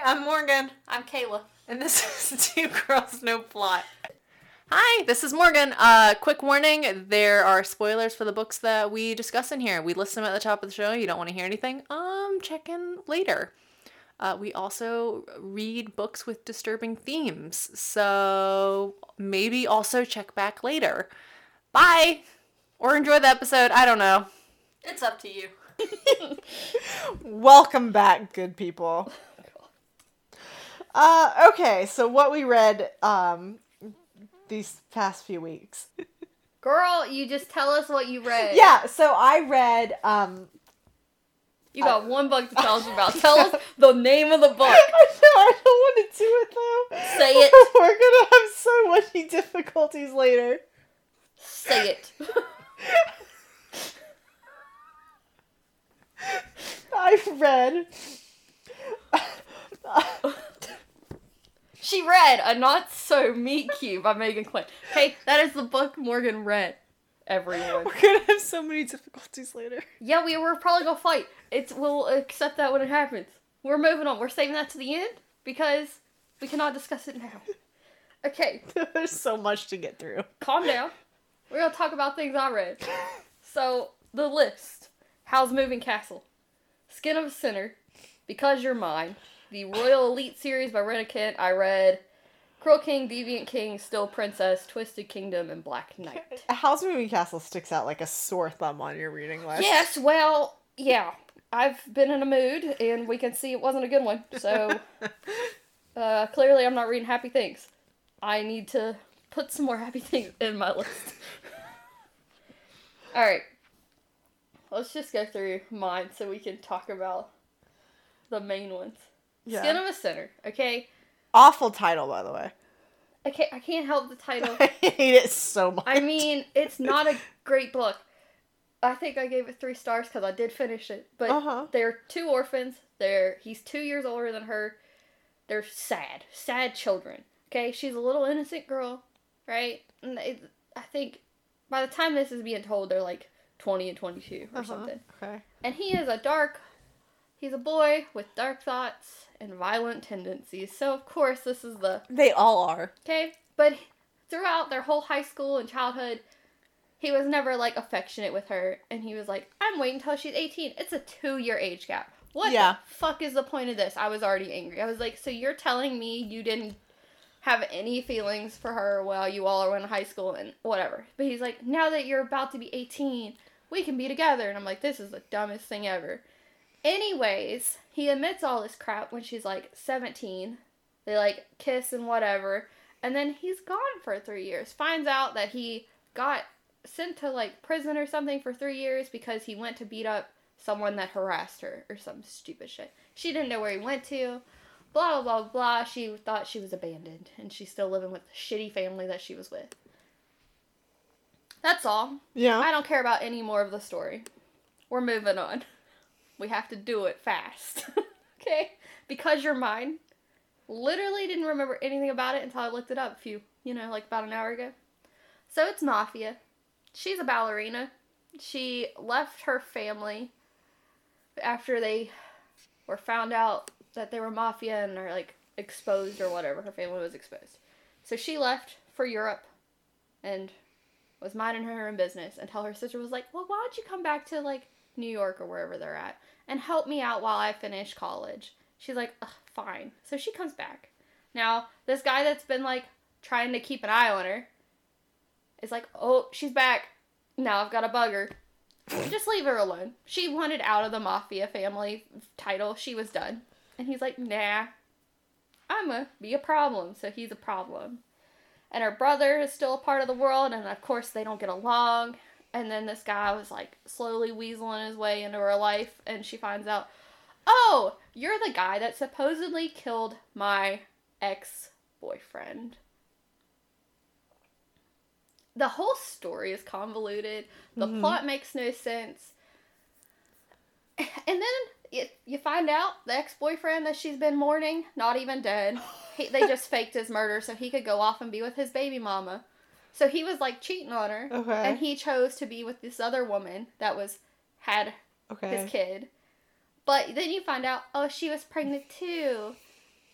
Hi, I'm Morgan. I'm Kayla. And this is Two Girls, No Plot. Hi, this is Morgan. Quick warning, there are spoilers for the books that we discuss in here. We list them at the top of the show. You don't want to hear anything? Check in later. We also read books with disturbing themes, so maybe also check back later. Bye! Or enjoy the episode, I don't know. It's up to you. Welcome back, good people. Okay, so what we read these past few weeks. Girl, you just tell us what you read. Yeah, so I read... You got one book to tell us about. Tell us the name of the book. I know, I don't want to do it though. Say it. We're going to have so many difficulties later. Say it. She read A Not So Meet Cute by Meghan Quinn. Hey, that is the book Morgan read. Everyone. We're gonna have so many difficulties later. Yeah, we're probably gonna fight. We'll accept that when it happens. We're moving on. We're saving that to the end because we cannot discuss it now. Okay. There's so much to get through. Calm down. We're gonna talk about things I read. So, the list. Howl's Moving Castle. Skin of a Sinner. Because You're Mine. The Royal Elite series by Rina Kent. I read... Cruel King, Deviant King, Still Princess, Twisted Kingdom, and Black Knight. Howl's Moving Castle sticks out like a sore thumb on your reading list. Yes, well, yeah. I've been in a mood, and we can see it wasn't a good one, so clearly I'm not reading happy things. I need to put some more happy things in my list. Alright. Let's just go through mine so we can talk about the main ones. Yeah. Skin of a Sinner, okay? Awful title, by the way. Okay, I can't help the title. I hate it so much. I mean, it's not a great book. I think I gave it 3 stars because I did finish it. But They're two orphans. He's 2 years older than her. They're sad. Sad children. Okay, she's a little innocent girl, right? And I think by the time this is being told, they're like 20 and 22 or something. Okay. And he is He's a boy with dark thoughts and violent tendencies. So, of course, this is They all are. Okay? But throughout their whole high school and childhood, he was never, affectionate with her. And he was like, I'm waiting until she's 18. It's a 2-year age gap. What the fuck is the point of this? I was already angry. I was like, so you're telling me you didn't have any feelings for her while you all were in high school and whatever. But he's like, now that you're about to be 18, we can be together. And I'm like, this is the dumbest thing ever. Anyways, he admits all this crap when she's, 17. They, kiss and whatever. And then he's gone for 3 years. Finds out that he got sent to, prison or something for 3 years because he went to beat up someone that harassed her or some stupid shit. She didn't know where he went to. Blah, blah, blah, blah. She thought she was abandoned. And she's still living with the shitty family that she was with. That's all. Yeah. I don't care about any more of the story. We're moving on. We have to do it fast. Okay? Because You're Mine. Literally didn't remember anything about it until I looked it up about an hour ago. So it's Mafia. She's a ballerina. She left her family after they were found out that they were Mafia and are exposed or whatever. Her family was exposed. So she left for Europe and was minding her own business until her sister was like, well, why don't you come back to New York or wherever they're at, and help me out while I finish college. She's like, ugh, fine. So she comes back. Now, this guy that's been, trying to keep an eye on her is like, oh, she's back. Now I've got to bug her. Just leave her alone. She wanted out of the Mafia family title. She was done. And he's like, nah, I'm gonna be a problem. So he's a problem. And her brother is still a part of the world, and of course they don't get along. And then this guy was, slowly weaseling his way into her life. And she finds out, oh, you're the guy that supposedly killed my ex-boyfriend. The whole story is convoluted. The plot makes no sense. And then you find out the ex-boyfriend that she's been mourning, not even dead. They just faked his murder so he could go off and be with his baby mama. So he was, cheating on her, and he chose to be with this other woman that had his kid. But then you find out, oh, she was pregnant, too.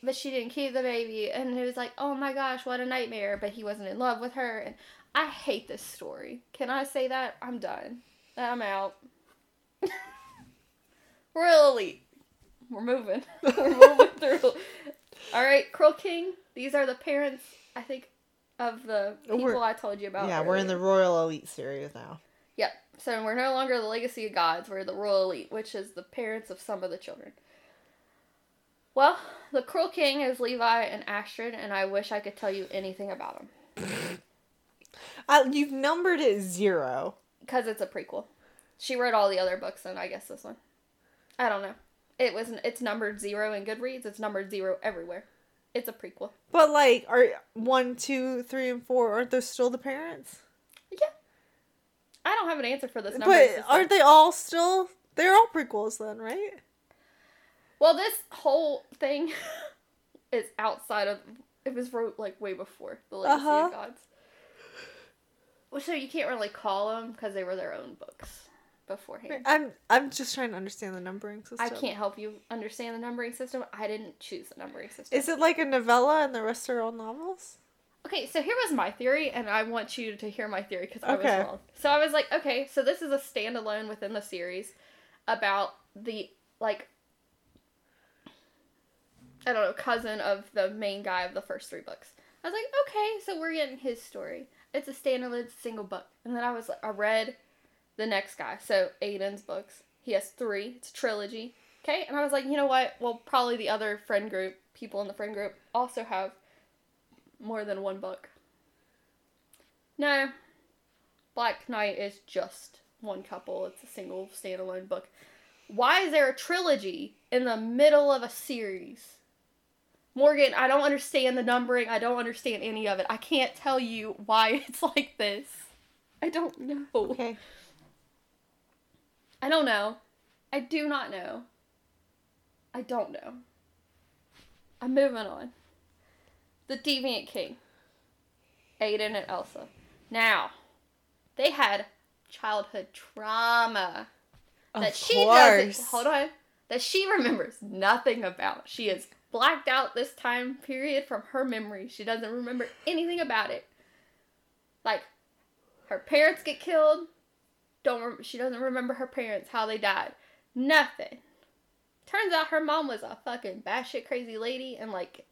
but she didn't keep the baby, and it was like, oh my gosh, what a nightmare, but he wasn't in love with her, and I hate this story. Can I say that? I'm done. I'm out. Royal Elite. We're moving. We're moving through. Alright, Cruel King, these are the parents, I think, of the people I told you about. Yeah, earlier. We're in the Royal Elite series now. Yep. So we're no longer the Legacy of Gods, we're the Royal Elite, which is the parents of some of the children. Well, the Cruel King is Levi and Astrid, and I wish I could tell you anything about him. You've numbered it 0. Because it's a prequel. She wrote all the other books, and I guess this one. I don't know. It's numbered 0 in Goodreads. It's numbered 0 everywhere. It's a prequel. But, like, are 1, 2, 3, and 4, aren't those still the parents? Yeah. I don't have an answer for this number. But aren't they all still? They're all prequels then, right? Well, this whole thing is outside of... It was wrote, like, way before the Legacy of Gods. So you can't really call them because they were their own books beforehand. I'm just trying to understand the numbering system. I can't help you understand the numbering system. I didn't choose the numbering system. Is it like a novella and the rest are all novels? Okay, so here was my theory, and I want you to hear my theory because I was wrong. So I was like, okay, so this is a standalone within the series about the, like, I don't know, cousin of the main guy of the first 3 books. I was like, okay, so we're getting his story. It's a standalone single book. And then I read the next guy. So, Aiden's books. He has 3. It's a trilogy. Okay? And I was like, you know what? Well, probably the other friend group, people in the friend group, also have more than 1 book. No. Black Knight is just 1 couple. It's a single standalone book. Why is there a trilogy in the middle of a series? Morgan, I don't understand the numbering. I don't understand any of it. I can't tell you why it's like this. I don't know. Okay. I don't know. I do not know. I don't know. I'm moving on. The Deviant King. Aiden and Elsa. Now, they had childhood trauma. That she remembers nothing about. She is blacked out this time period from her memory. She doesn't remember anything about it. Like, her parents get killed. She doesn't remember her parents, how they died. Nothing. Turns out her mom was a fucking batshit crazy lady, and, like,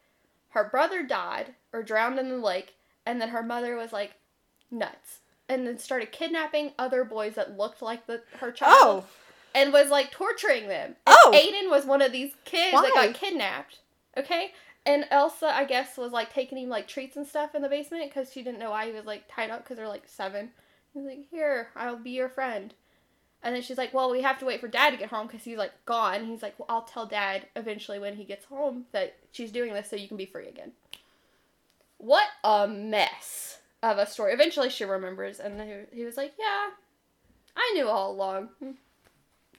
her brother died or drowned in the lake, and then her mother was, like, nuts. And then started kidnapping other boys that looked like her child. Oh. And was, like, torturing them. And Aiden was one of these kids that got kidnapped. Okay? And Elsa, I guess, was, like, taking him, like, treats and stuff in the basement because she didn't know why he was, like, tied up because they're, like, 7. He's like, here, I'll be your friend. And then she's like, well, we have to wait for Dad to get home because he's, like, gone. He's like, well, I'll tell Dad eventually when he gets home that she's doing this so you can be free again. What a mess of a story. Eventually she remembers. And then he was like, yeah, I knew all along.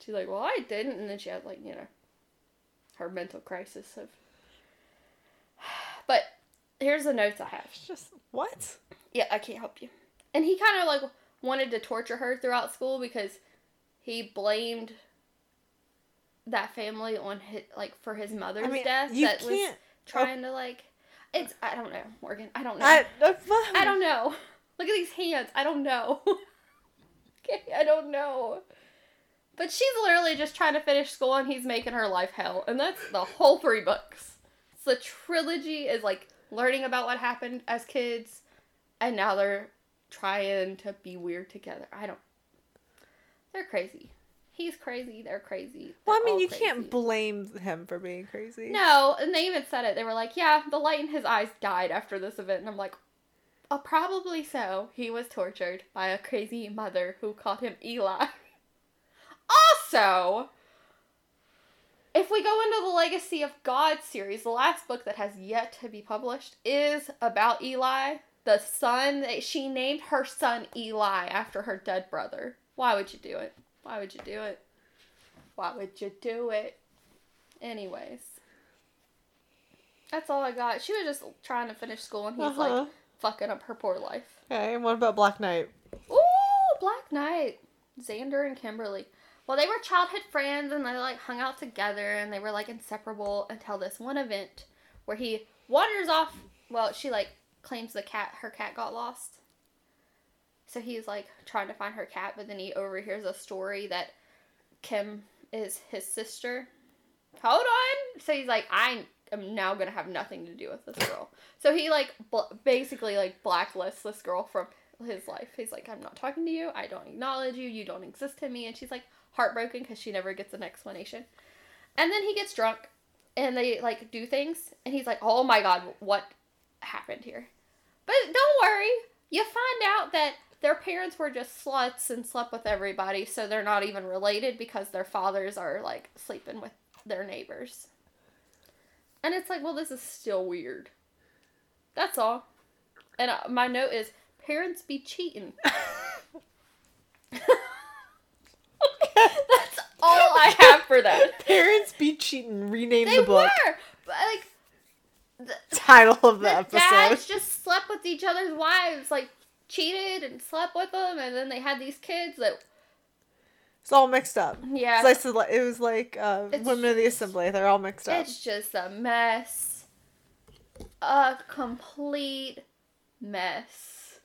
She's like, well, I didn't. And then she had, like, you know, her mental crisis of... But here's the notes I have. It's just, what? Yeah, I can't help you. And he kind of, like, wanted to torture her throughout school because he blamed that family on his, like, for his mother's death. That was trying to, like... It's... I don't know, Morgan. I don't know. I don't know. Look at these hands. I don't know. Okay, I don't know. But she's literally just trying to finish school, and he's making her life hell. And that's the whole 3 books. So the trilogy is, like, learning about what happened as kids, and now they're trying to be weird together. They're crazy. He's crazy. They're crazy. Well, I mean, you can't blame him for being crazy. No, and they even said it. They were like, yeah, the light in his eyes died after this event. And I'm like, oh, probably so. He was tortured by a crazy mother who called him Eli. Also, if we go into the Legacy of God series, the last book that has yet to be published is about Eli, the son that she named her son Eli after her dead brother. Why would you do it? Why would you do it? Why would you do it? Anyways, that's all I got. She was just trying to finish school, and he's like fucking up her poor life. Okay, and what about Black Knight? Ooh, Black Knight. Xander and Kimberly. Well, they were childhood friends, and they, like, hung out together, and they were, like, inseparable until this one event where he wanders off. Well, she, like, claims the cat, her cat got lost. So he's, like, trying to find her cat, but then he overhears a story that Kim is his sister. Hold on! So he's like, I am now gonna have nothing to do with this girl. So he, like, basically, like, blacklists this girl from his life. He's like, I'm not talking to you, I don't acknowledge you, you don't exist to me. And she's, like, heartbroken because she never gets an explanation. And then he gets drunk, and they, like, do things, and he's like, oh my god, what happened here? But don't worry, you find out that their parents were just sluts and slept with everybody, so they're not even related because their fathers are, like, sleeping with their neighbors. And it's like, well, this is still weird. That's all. And my note is, parents be cheating. That's all I have for that. Parents be cheating. Rename the book. They were. But, like, the title of the episode. Dads just slept with each other's wives, like, cheated and slept with them, and then they had these kids that... It's all mixed up. Yeah. It was like Women of the Assembly. They're all mixed up. It's just a mess. A complete mess.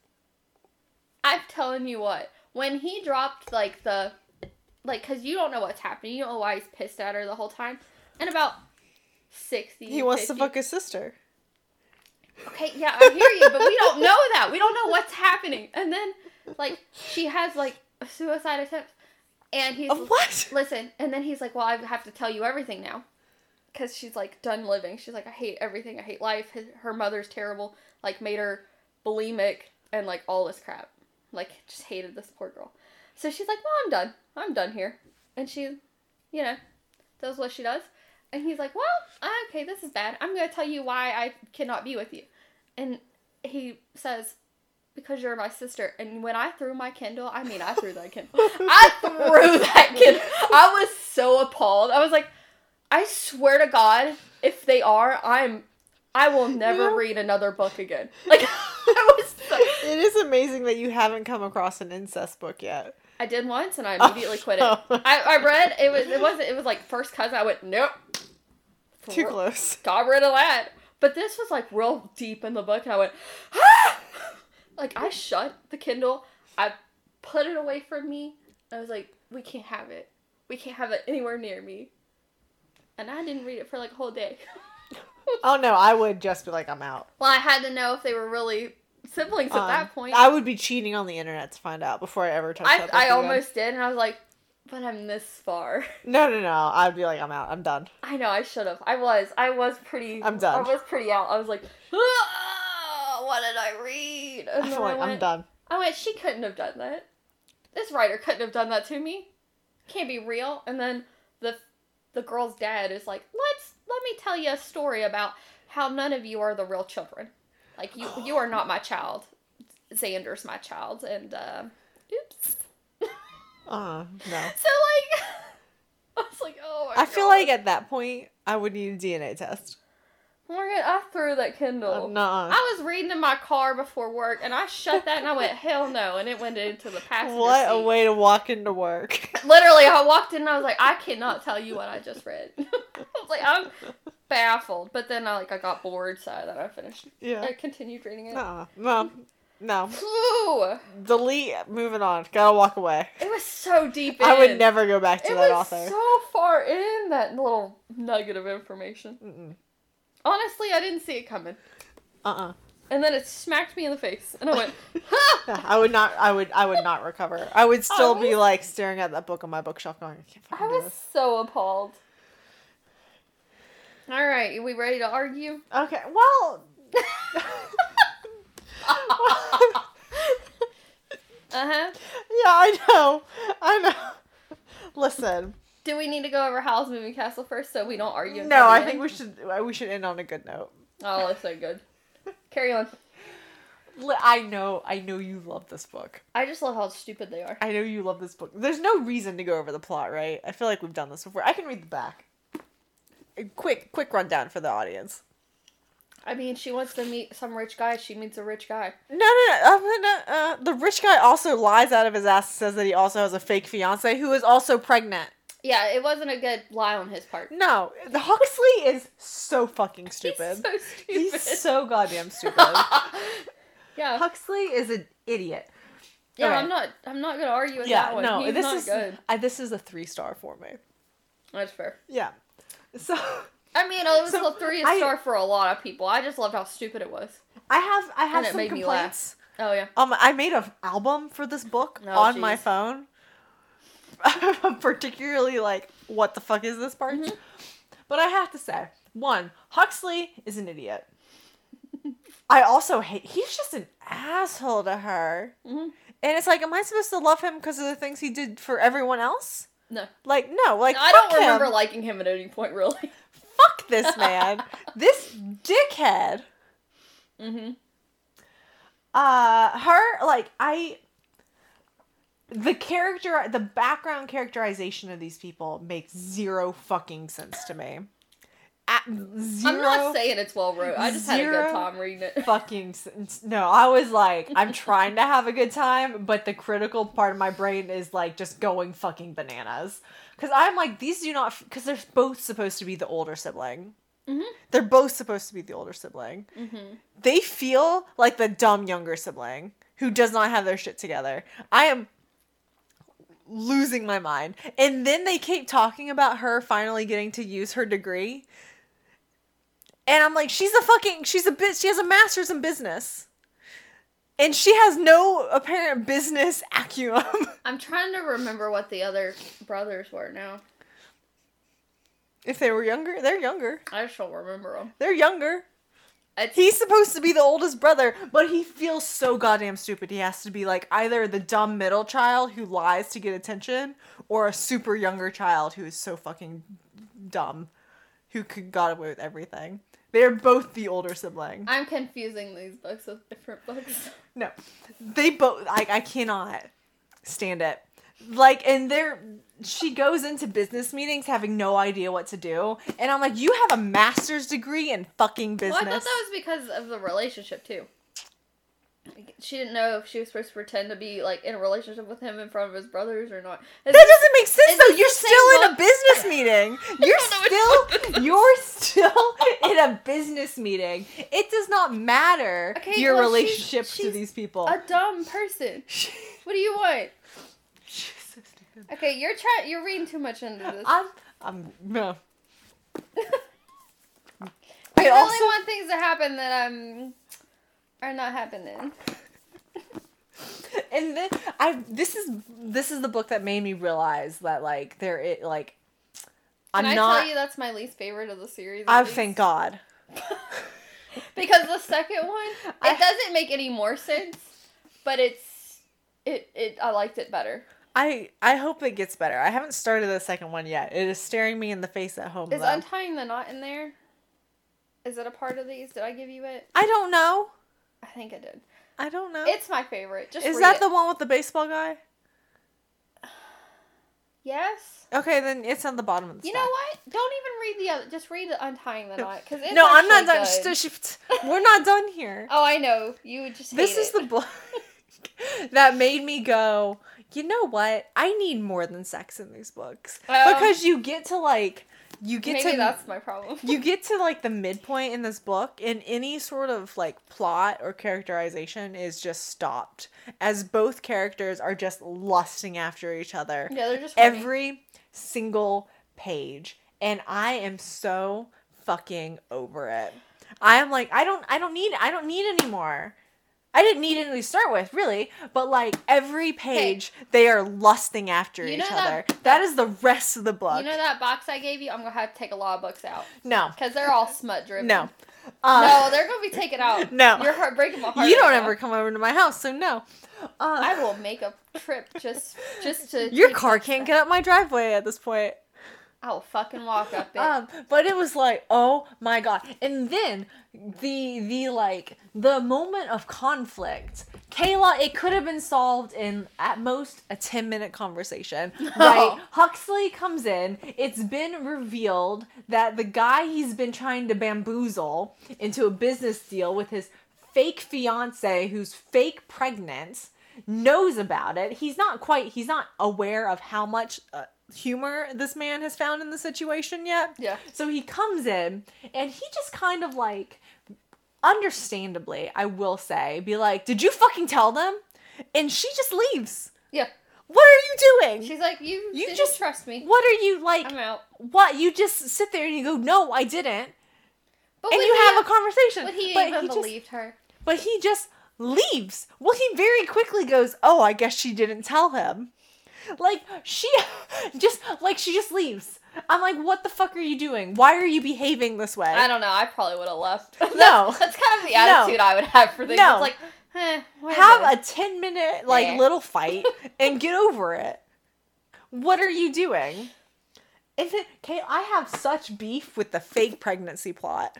I'm telling you what. When he dropped, like, the... Like, because you don't know what's happening. You don't know why he's pissed at her the whole time. And about 60, he wants 50, to fuck his sister. Okay, yeah, I hear you, but we don't know that. We don't know what's happening. And then, like, she has, like, a suicide attempt. And he's... What? Listen. And then he's like, well, I have to tell you everything now. Because she's, like, done living. She's like, I hate everything. I hate life. Her mother's terrible. Like, made her bulimic and, like, all this crap. Like, just hated this poor girl. So she's like, well, I'm done. I'm done here. And she, you know, does what she does. And he's like, well, okay, this is bad. I'm going to tell you why I cannot be with you. And he says, because you're my sister. And when I threw my Kindle, I threw that Kindle. I threw that Kindle. I was so appalled. I was like, I swear to God, if they are, I will never read another book again. Like, I was so... It is amazing that you haven't come across an incest book yet. I did once, and I immediately quit it. I read, it was like First Cousin. I went, nope. Too close. Got rid of that. But this was, like, real deep in the book, and I went, ah! Like, I shut the Kindle. I put it away from me. I was like, we can't have it. We can't have it anywhere near me. And I didn't read it for, like, a whole day. Oh, no, I would just be like, I'm out. Well, I had to know if they were really... siblings at that point. I would be cheating on the internet to find out before I ever touched that book again. I almost did, and I was like, but I'm this far. No. I'd be like, I'm out. I'm done. I know, I should have. I'm done. I was pretty out. I was like, ah, what did I read? And I feel like I'm done. I went, she couldn't have done that. This writer couldn't have done that to me. Can't be real. And then the girl's dad is like, let me tell you a story about how none of you are the real children. Like, you are not my child. Xander's my child. And, oops. No. So, like, I was like, oh, my God. I feel like at that point, I would need a DNA test. Morgan, I threw that Kindle. I was reading in my car before work, and I shut that, and I went, hell no. And it went into the passenger seat. A way to walk into work. Literally, I walked in, and I was like, I cannot tell you what I just read. I was like, I'm... baffled, but then I got bored, so then I finished. Yeah, I continued reading it. No. Ooh. Delete. Moving on. Gotta walk away. It was so deep in. I would never go back to that author. It was so far in, that little nugget of information. Mm-mm. Honestly, I didn't see it coming. And then it smacked me in the face, and I went. Ah! I would not recover. I would still be like staring at that book on my bookshelf, going, I can't fucking do this. I was so appalled. All right, are we ready to argue? Okay, well... Yeah, I know. Listen. Do we need to go over Howl's Moving Castle first so we don't argue? No, I think we should end on a good note. Oh, that's so good. Carry on. I know you love this book. I just love how stupid they are. I know you love this book. There's no reason to go over the plot, right? I feel like we've done this before. I can read the back. Quick rundown for the audience. I mean, she wants to meet some rich guy. She meets a rich guy. No, the rich guy also lies out of his ass and says that he also has a fake fiance who is also pregnant. Yeah, it wasn't a good lie on his part. No. Huxley is so fucking stupid. He's so stupid. He's so goddamn stupid. Yeah. Huxley is an idiot. Yeah, okay. I'm not going to argue with that one. Yeah, no. He's not good. This is a 3-star for me. That's fair. Yeah. So... I mean, it was a 3-star for a lot of people. I just loved how stupid it was. I have some complaints. Oh, yeah. I made an album for this book on my phone. Particularly, like, what the fuck is this part? Mm-hmm. But I have to say, one, Huxley is an idiot. I also he's just an asshole to her. Mm-hmm. And it's like, am I supposed to love him because of the things he did for everyone else? No. Like, no. Like, no, I don't remember liking him at any point, really. Fuck this man. This dickhead. Mm-hmm. The background characterization of these people makes zero fucking sense to me. I'm not saying it's well wrote. I just had a good time reading it. Fucking sense. No, I was like, I'm trying to have a good time, but the critical part of my brain is like just going fucking bananas. Because I'm like, because they're both supposed to be the older sibling. Mm-hmm. They're both supposed to be the older sibling. Mm-hmm. They feel like the dumb younger sibling who does not have their shit together. I am losing my mind. And then they keep talking about her finally getting to use her degree. And I'm like, she's a bitch. She has a master's in business. And she has no apparent business acumen. I'm trying to remember what the other brothers were now. If they were younger, they're younger. I just don't remember them. They're younger. He's supposed to be the oldest brother, but he feels so goddamn stupid. He has to be like either the dumb middle child who lies to get attention or a super younger child who is so fucking dumb who got away with everything. They're both the older sibling. I'm confusing these books with different books. No. They both... I cannot stand it. Like, and she goes into business meetings having no idea what to do. And I'm like, you have a master's degree in fucking business. Well, I thought that was because of the relationship, too. She didn't know if she was supposed to pretend to be, like, in a relationship with him in front of his brothers or not. Doesn't make sense, though. You're still in a business meeting. You're still in a business meeting. It does not matter your relationship to these people. A dumb person. What do you want? Okay, you're reading too much into this. No. I also want things to happen that are not happening. And then this is the book that made me realize that like Can I tell you that's my least favorite of the series? Oh, thank God. Because the second one doesn't make any more sense, but I liked it better. I hope it gets better. I haven't started the second one yet. It is staring me in the face at home, though. Is untying the knot in there? Is it a part of these? Did I give you it? I don't know. I think I did. I don't know. It's my favorite. Just read it. Is that the one with the baseball guy? Yes. Okay, then it's on the bottom of the stack. You know what? Don't even read the other. Just read the untying the knot. Cause it's I'm not done. We're not done here. Oh, I know. You would just hate This is the book that made me go... You know what? I need more than sex in these books. Because you get to, like... Maybe that's my problem. You get to, like, the midpoint in this book, and any sort of, like, plot or characterization is just stopped. As both characters are just lusting after each other. Yeah, they're just horny. Every single page. And I am so fucking over it. I am like, I don't need any more. I didn't need anything to start with, really, but like every page, they are lusting after each other. That is the rest of the book. You know that box I gave you? I'm gonna have to take a lot of books out. No, because they're all smut driven. No, no, they're gonna be taken out. No, you're breaking my heart. You don't ever come over to my house, so no. I will make a trip just to. Your car can't get up my driveway at this point. I will fucking walk up it. But it was like, oh my God. And then the moment of conflict, Kayla, it could have been solved in at most a 10-minute conversation. No. Right? Huxley comes in. It's been revealed that the guy he's been trying to bamboozle into a business deal with his fake fiance who's fake pregnant knows about it. He's not aware of how much humor this man has found in the situation yet. Yeah. So he comes in and he just kind of like, understandably, I will say, be like, did you fucking tell them? And she just leaves. Yeah. What are you doing? She's like, you didn't just trust me. What are you like? I'm out. What? You just sit there and you go, no, I didn't. But and you have a conversation. But he believed her. But he just leaves. Well, he very quickly goes, oh, I guess she didn't tell him. Like, she just leaves. I'm like, what the fuck are you doing? Why are you behaving this way? I don't know. I probably would have left. No. That's kind of the attitude I would have for things. No. It's like, have a 10-minute, little fight and get over it. What are you doing? Okay, I have such beef with the fake pregnancy plot.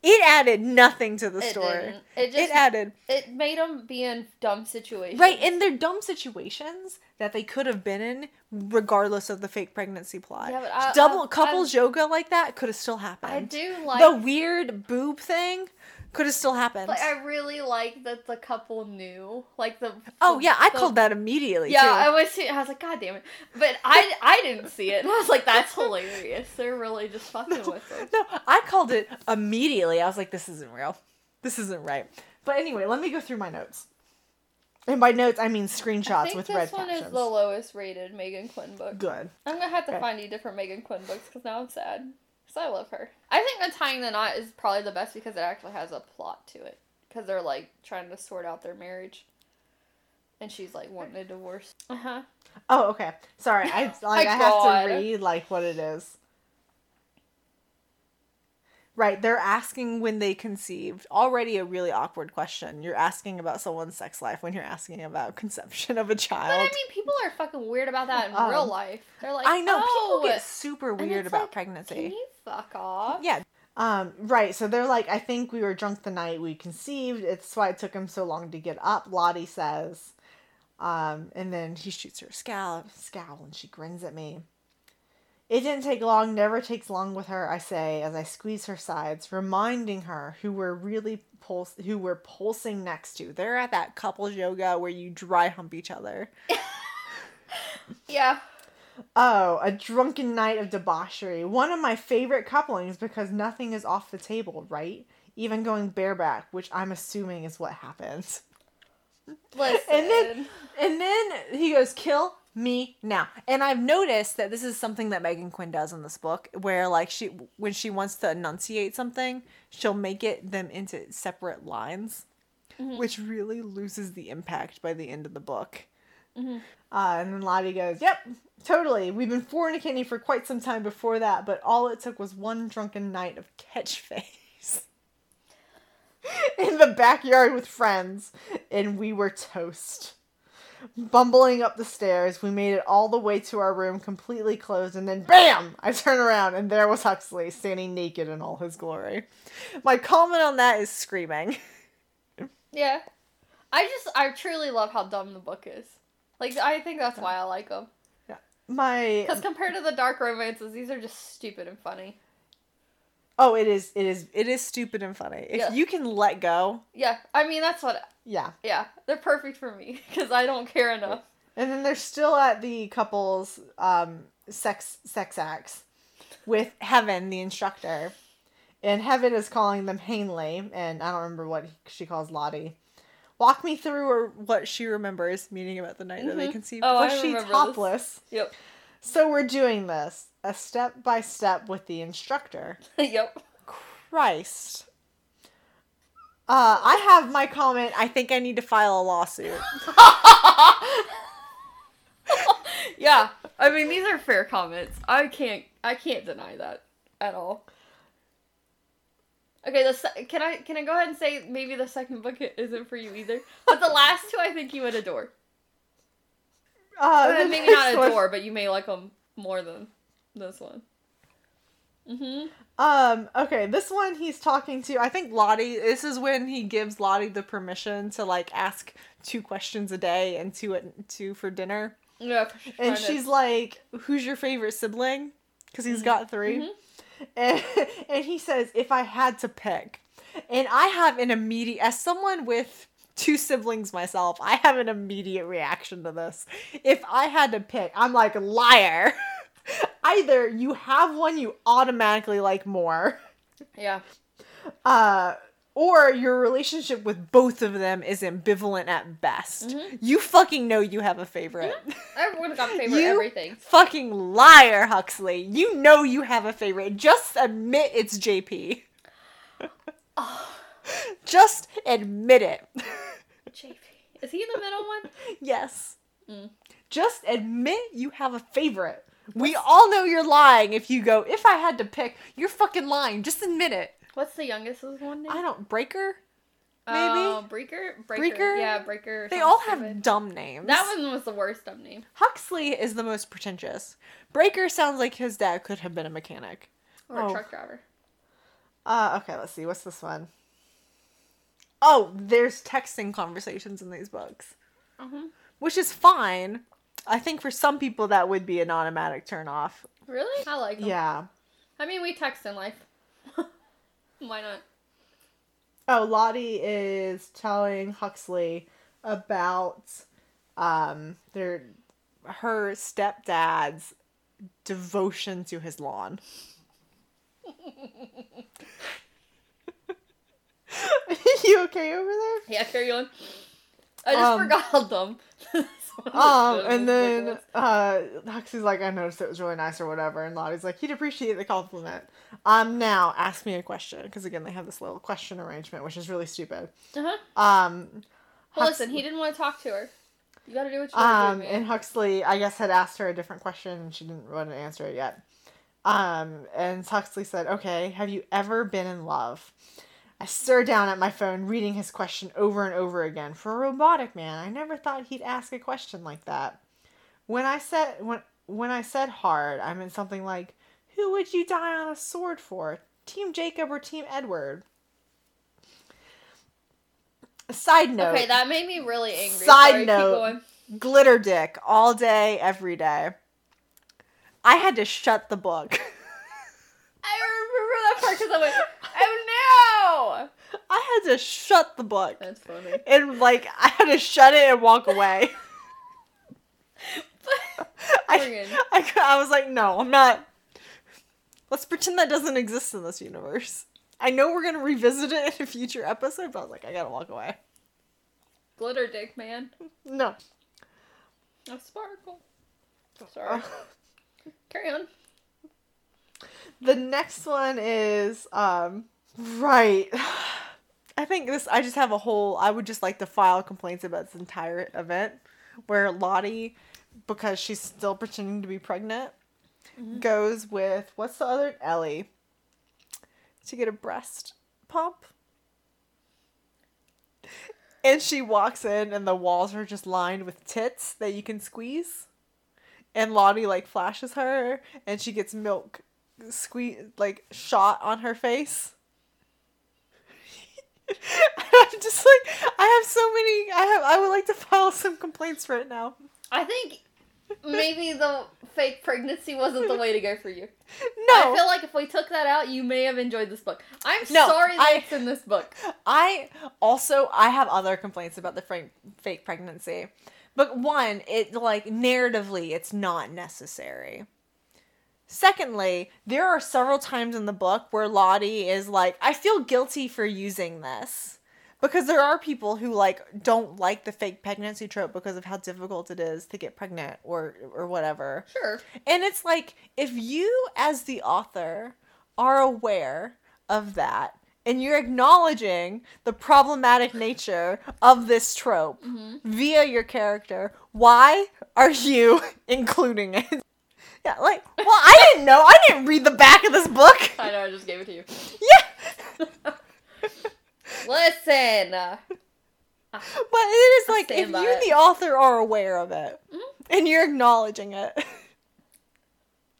It added nothing to the story. Didn't. It made them be in dumb situations. Right, and they're dumb situations that they could have been in regardless of the fake pregnancy plot. Yeah, but couples yoga like that could have still happened. I do like... The weird boob thing could have still happened. But I really like that the couple knew. I called that immediately, too. Yeah, I was like, God damn it. But I didn't see it. And I was like, that's hilarious. They're really just fucking with us. No, I called it immediately. I was like, this isn't real. This isn't right. But anyway, let me go through my notes. And by notes, I mean screenshots with red captions. This one is the lowest rated Meghan Quinn book. Good. I'm going to have to find you different Meghan Quinn books because now I'm sad. Because I love her. I think Untying the Knot is probably the best because it actually has a plot to it. Because they're, trying to sort out their marriage. And she's, wanting a divorce. Uh-huh. Oh, okay. Sorry. I have to read, what it is. Right. They're asking when they conceived. Already a really awkward question. You're asking about someone's sex life when you're asking about conception of a child. But, I mean, people are fucking weird about that in real life. They're like, I know. Oh. People get super weird about pregnancy. Can you fuck off? Yeah. Right. So they're like, I think we were drunk the night we conceived. It's why it took him so long to get up, Lottie says. And then he shoots her scowl, and she grins at me. It didn't take long, never takes long with her, I say, as I squeeze her sides, reminding her who we're pulsing next to. They're at that couples yoga where you dry hump each other. Yeah. Oh, a drunken night of debauchery. One of my favorite couplings because nothing is off the table, right? Even going bareback, which I'm assuming is what happens. Listen. And then he goes, kill me now. And I've noticed that this is something that Meghan Quinn does in this book, where when she wants to enunciate something, she'll make them into separate lines, mm-hmm. which really loses the impact by the end of the book. Mm-hmm. And then Lottie goes, yep, totally. We've been fornicating for quite some time before that, but all it took was one drunken night of catchface in the backyard with friends, and we were toast. Bumbling up the stairs, we made it all the way to our room, completely closed, and then BAM! I turn around, and there was Huxley, standing naked in all his glory. My comment on that is screaming. Yeah. I truly love how dumb the book is. I think that's why I like them. Yeah. Because compared to the dark romances, these are just stupid and funny. Oh, it is stupid and funny. If you can let go. Yeah, I mean, that's what... Yeah. Yeah, they're perfect for me, because I don't care enough. And then they're still at the couple's sex acts with Heaven, the instructor. And Heaven is calling them Hanley, and I don't remember what she calls Lottie. Walk me through what she remembers, meaning about the night mm-hmm. that they conceived. Oh, was she topless? This. Yep. So we're doing this. A step by step with the instructor. Yep. Christ. I have my comment. I think I need to file a lawsuit. Yeah. I mean, these are fair comments. I can't deny that at all. Okay, can I go ahead and say maybe the second book isn't for you either? But the last two I think you would adore. Maybe not adore, but you may like them more than this one. Mm-hmm. Okay, this one he's talking to, I think Lottie, this is when he gives Lottie the permission to, ask 2 questions a day and 2 for dinner. Yeah. And she's like, who's your favorite sibling? Because he's mm-hmm. got 3. Mm-hmm. And he says, if I had to pick. And I have an immediate, as someone with two siblings myself, I have an immediate reaction to this. If I had to pick, I'm like, liar. Either you have one you automatically like more. Yeah. Or your relationship with both of them is ambivalent at best. Mm-hmm. You fucking know you have a favorite. Yeah. I would have got favorite everything. Fucking liar, Huxley. You know you have a favorite. Just admit it's JP. Oh. Just admit it. JP. Is he the middle one? Yes. Mm. Just admit you have a favorite. We all know you're lying if you go, if I had to pick, you're fucking lying. Just admit it. What's the youngest one name? I don't... Breaker? Maybe? Oh, Breaker? Yeah, Breaker. They all have dumb names. That one was the worst dumb name. Huxley is the most pretentious. Breaker sounds like his dad could have been a mechanic. Or a truck driver. Okay, let's see. What's this one? Oh, there's texting conversations in these books. Mm-hmm. Which is fine. I think for some people that would be an automatic turnoff. Really? I like them. Yeah. I mean, we text in life. Why not? Oh, Lottie is telling Huxley about her stepdad's devotion to his lawn. You okay over there? Yeah, carry on. I just forgot them. And then Huxley's like, I noticed it was really nice or whatever, and Lottie's like, he'd appreciate the compliment. Now ask me a question, because again they have this little question arrangement, which is really stupid. Well, Huxley, listen, he didn't want to talk to her. You got to do what you want to do. And Huxley, I guess, had asked her a different question, and she didn't want to answer it yet. And Huxley said, "Okay, have you ever been in love?" I stare down at my phone, reading his question over and over again. For a robotic man, I never thought he'd ask a question like that. When I said hard, I meant something like, "Who would you die on a sword for? Team Jacob or Team Edward?" Side note. Okay, that made me really angry. Sorry, note. Glitter dick all day, every day. I had to shut the book. I remember that part because I went, "Oh no." I had to shut the book. That's funny. And, I had to shut it and walk away. I was like, no, I'm not. Let's pretend that doesn't exist in this universe. I know we're going to revisit it in a future episode, but I was like, I gotta walk away. Glitter dick, man. No. A sparkle. Sorry. Carry on. The next one is, right. I think this, I just have a whole, I would just like to file complaints about this entire event where Lottie, because she's still pretending to be pregnant, mm-hmm. goes with, what's the other, Ellie, to get a breast pump. And she walks in and the walls are just lined with tits that you can squeeze. And Lottie flashes her and she gets milk shot on her face. I'm just I have so many. I would like to file some complaints right now. I think maybe the fake pregnancy wasn't the way to go for you. No, I feel like if we took that out, you may have enjoyed this book. Sorry that it's in this book. I have other complaints about the fake pregnancy, but one, it narratively, it's not necessary. Secondly, there are several times in the book where Lottie is I feel guilty for using this. Because there are people who don't like the fake pregnancy trope because of how difficult it is to get pregnant or whatever. Sure. And it's if you as the author are aware of that and you're acknowledging the problematic nature of this trope mm-hmm. via your character, why are you including it? Yeah, I didn't know. I didn't read the back of this book. I know, I just gave it to you. Yeah. Listen. But it is if you, the author, are aware of it, mm-hmm. and you're acknowledging it.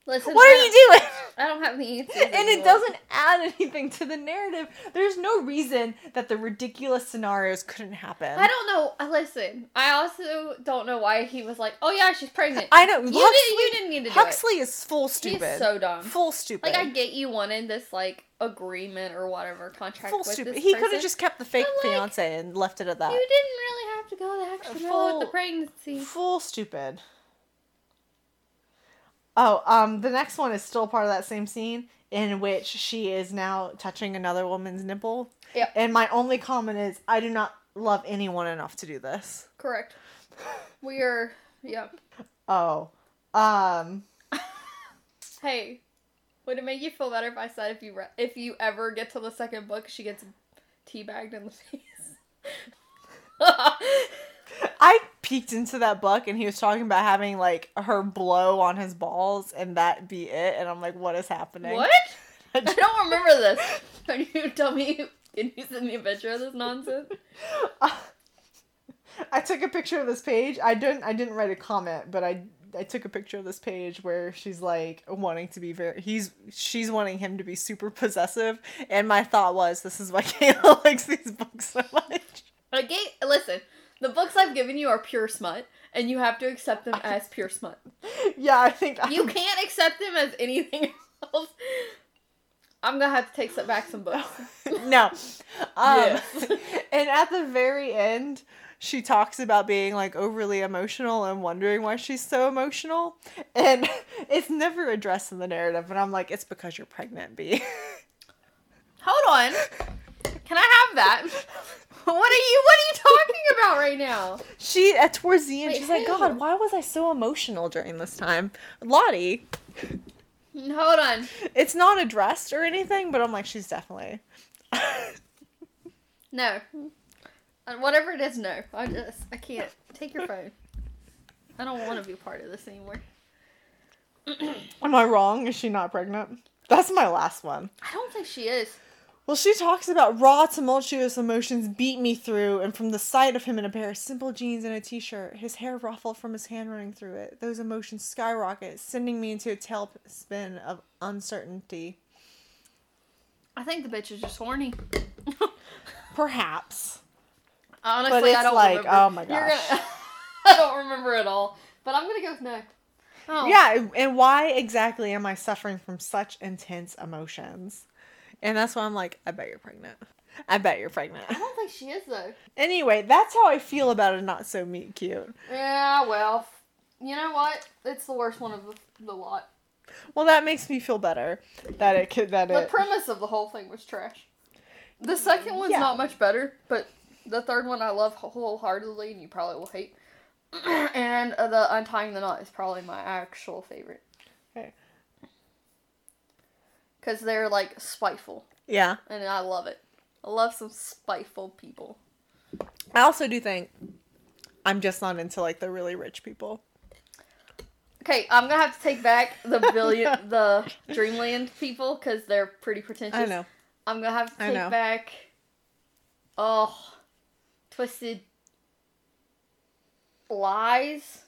Listen. What are you doing? I don't have the answers. And it doesn't add anything to the narrative. There's no reason that the ridiculous scenarios couldn't happen. I don't know. Listen, I also don't know why he was like, oh yeah, she's pregnant. I know. You didn't need to do it. Huxley is full stupid. He's so dumb. Full stupid. Like, I get you wanted this, like, agreement or whatever contract full with stupid. This he could have just kept the fake like, fiance and left it at that. You didn't really have to go the extra mile with the pregnancy. Full stupid. Oh, the next one is still part of that same scene in which she is now touching another woman's nipple. Yep. And my only comment is, I do not love anyone enough to do this. Correct. We are, yep. Oh. Hey, would it make you feel better if I said if you ever get to the second book, she gets teabagged in the face? I peeked into that book and he was talking about having like her blow on his balls and that be it, and I'm like, what is happening? What? I don't remember this. Can you tell me? Can you send me a picture of this nonsense? I took a picture of this page. I didn't write a comment, but I took a picture of this page where she's like wanting to be she's wanting him to be super possessive, and my thought was, this is why Kayla likes these books so much. Okay, listen. The books I've given you are pure smut, and you have to accept them as pure smut. Yeah, I think... You can't accept them as anything else. I'm going to have to take back some books. No. Yes. And at the very end, she talks about being, like, overly emotional and wondering why she's so emotional. And it's never addressed in the narrative, and I'm like, it's because you're pregnant, B. Hold on. Can I have that? What are you talking about right now? She, towards the end, she's like, God, why was I so emotional during this time? Lottie. Hold on. It's not addressed or anything, but I'm like, she's definitely. No. Whatever it is, no. I can't. Take your phone. I don't want to be part of this anymore. Am I wrong? Is she not pregnant? That's my last one. I don't think she is. Well, she talks about raw, tumultuous emotions beat me through, and from the sight of him in a pair of simple jeans and a t-shirt, his hair ruffled from his hand running through it, those emotions skyrocket, sending me into a tailspin of uncertainty. I think the bitch is just horny. Perhaps. Honestly, but it's I don't like, remember. Oh my gosh. I don't remember at all. But I'm going to go with no. Oh. Yeah, and why exactly am I suffering from such intense emotions? And that's why I'm like, I bet you're pregnant. I bet you're pregnant. I don't think she is, though. Anyway, that's how I feel about A Not So Meet Cute. Yeah, well, you know what? It's the worst one of the lot. Well, that makes me feel better that it could, that the premise of the whole thing was trash. The second one's not much better, but the third one I love wholeheartedly, and you probably will hate. And the Untying the Knot is probably my actual favorite. Okay. Because they're, like, spiteful. Yeah. And I love it. I love some spiteful people. I also do think I'm just not into, like, the really rich people. Okay, I'm going to have to take back the billion, the Dreamland people, because they're pretty pretentious. I know. I'm going to have to take back, Twisted Lies.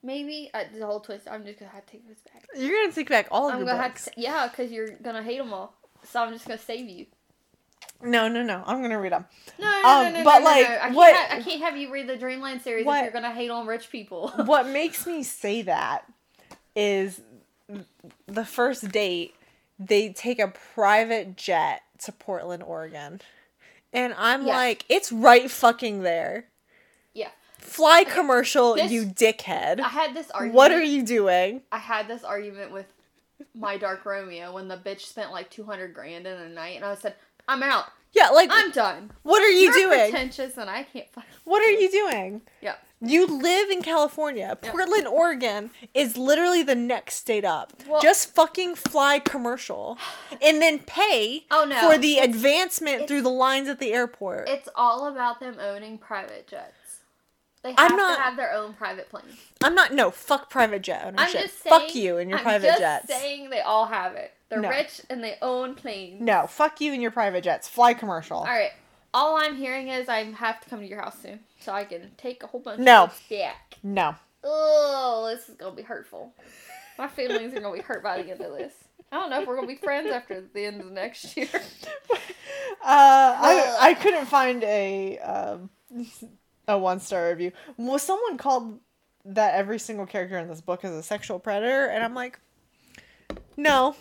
Maybe the whole twist. I'm just gonna have to take this back. You're gonna take back all of your books. Because you're gonna hate them all. So I'm just gonna save you. No. I'm gonna read them. I can't have you read the Dreamland series if you're gonna hate on rich people. What makes me say that is the first date. They take a private jet to Portland, Oregon, and I'm like, it's right fucking there. Fly commercial, you dickhead. I had this argument. What are you doing? I had this argument with My Dark Romeo when the bitch spent like $200,000 in a night, and I said, I'm out. Yeah, like, I'm done. What are you doing? You're pretentious and I can't fucking. What are you doing? Yeah. You live in California. Portland, Oregon is literally the next state up. Well, just fucking fly commercial. And then pay for the advancement through the lines at the airport. It's all about them owning private jets. They have to have their own private plane. Fuck private jet ownership. I'm just saying, fuck you and your private jets. I'm just saying they all have it. They're rich and they own planes. No, fuck you and your private jets. Fly commercial. All right. All I'm hearing is I have to come to your house soon so I can take a whole bunch of back. No. Oh, this is going to be hurtful. My feelings are going to be hurt by the end of this. I don't know if we're going to be friends after the end of the next year. I couldn't find a one-star review. Well, someone called that every single character in this book is a sexual predator, and I'm like, no.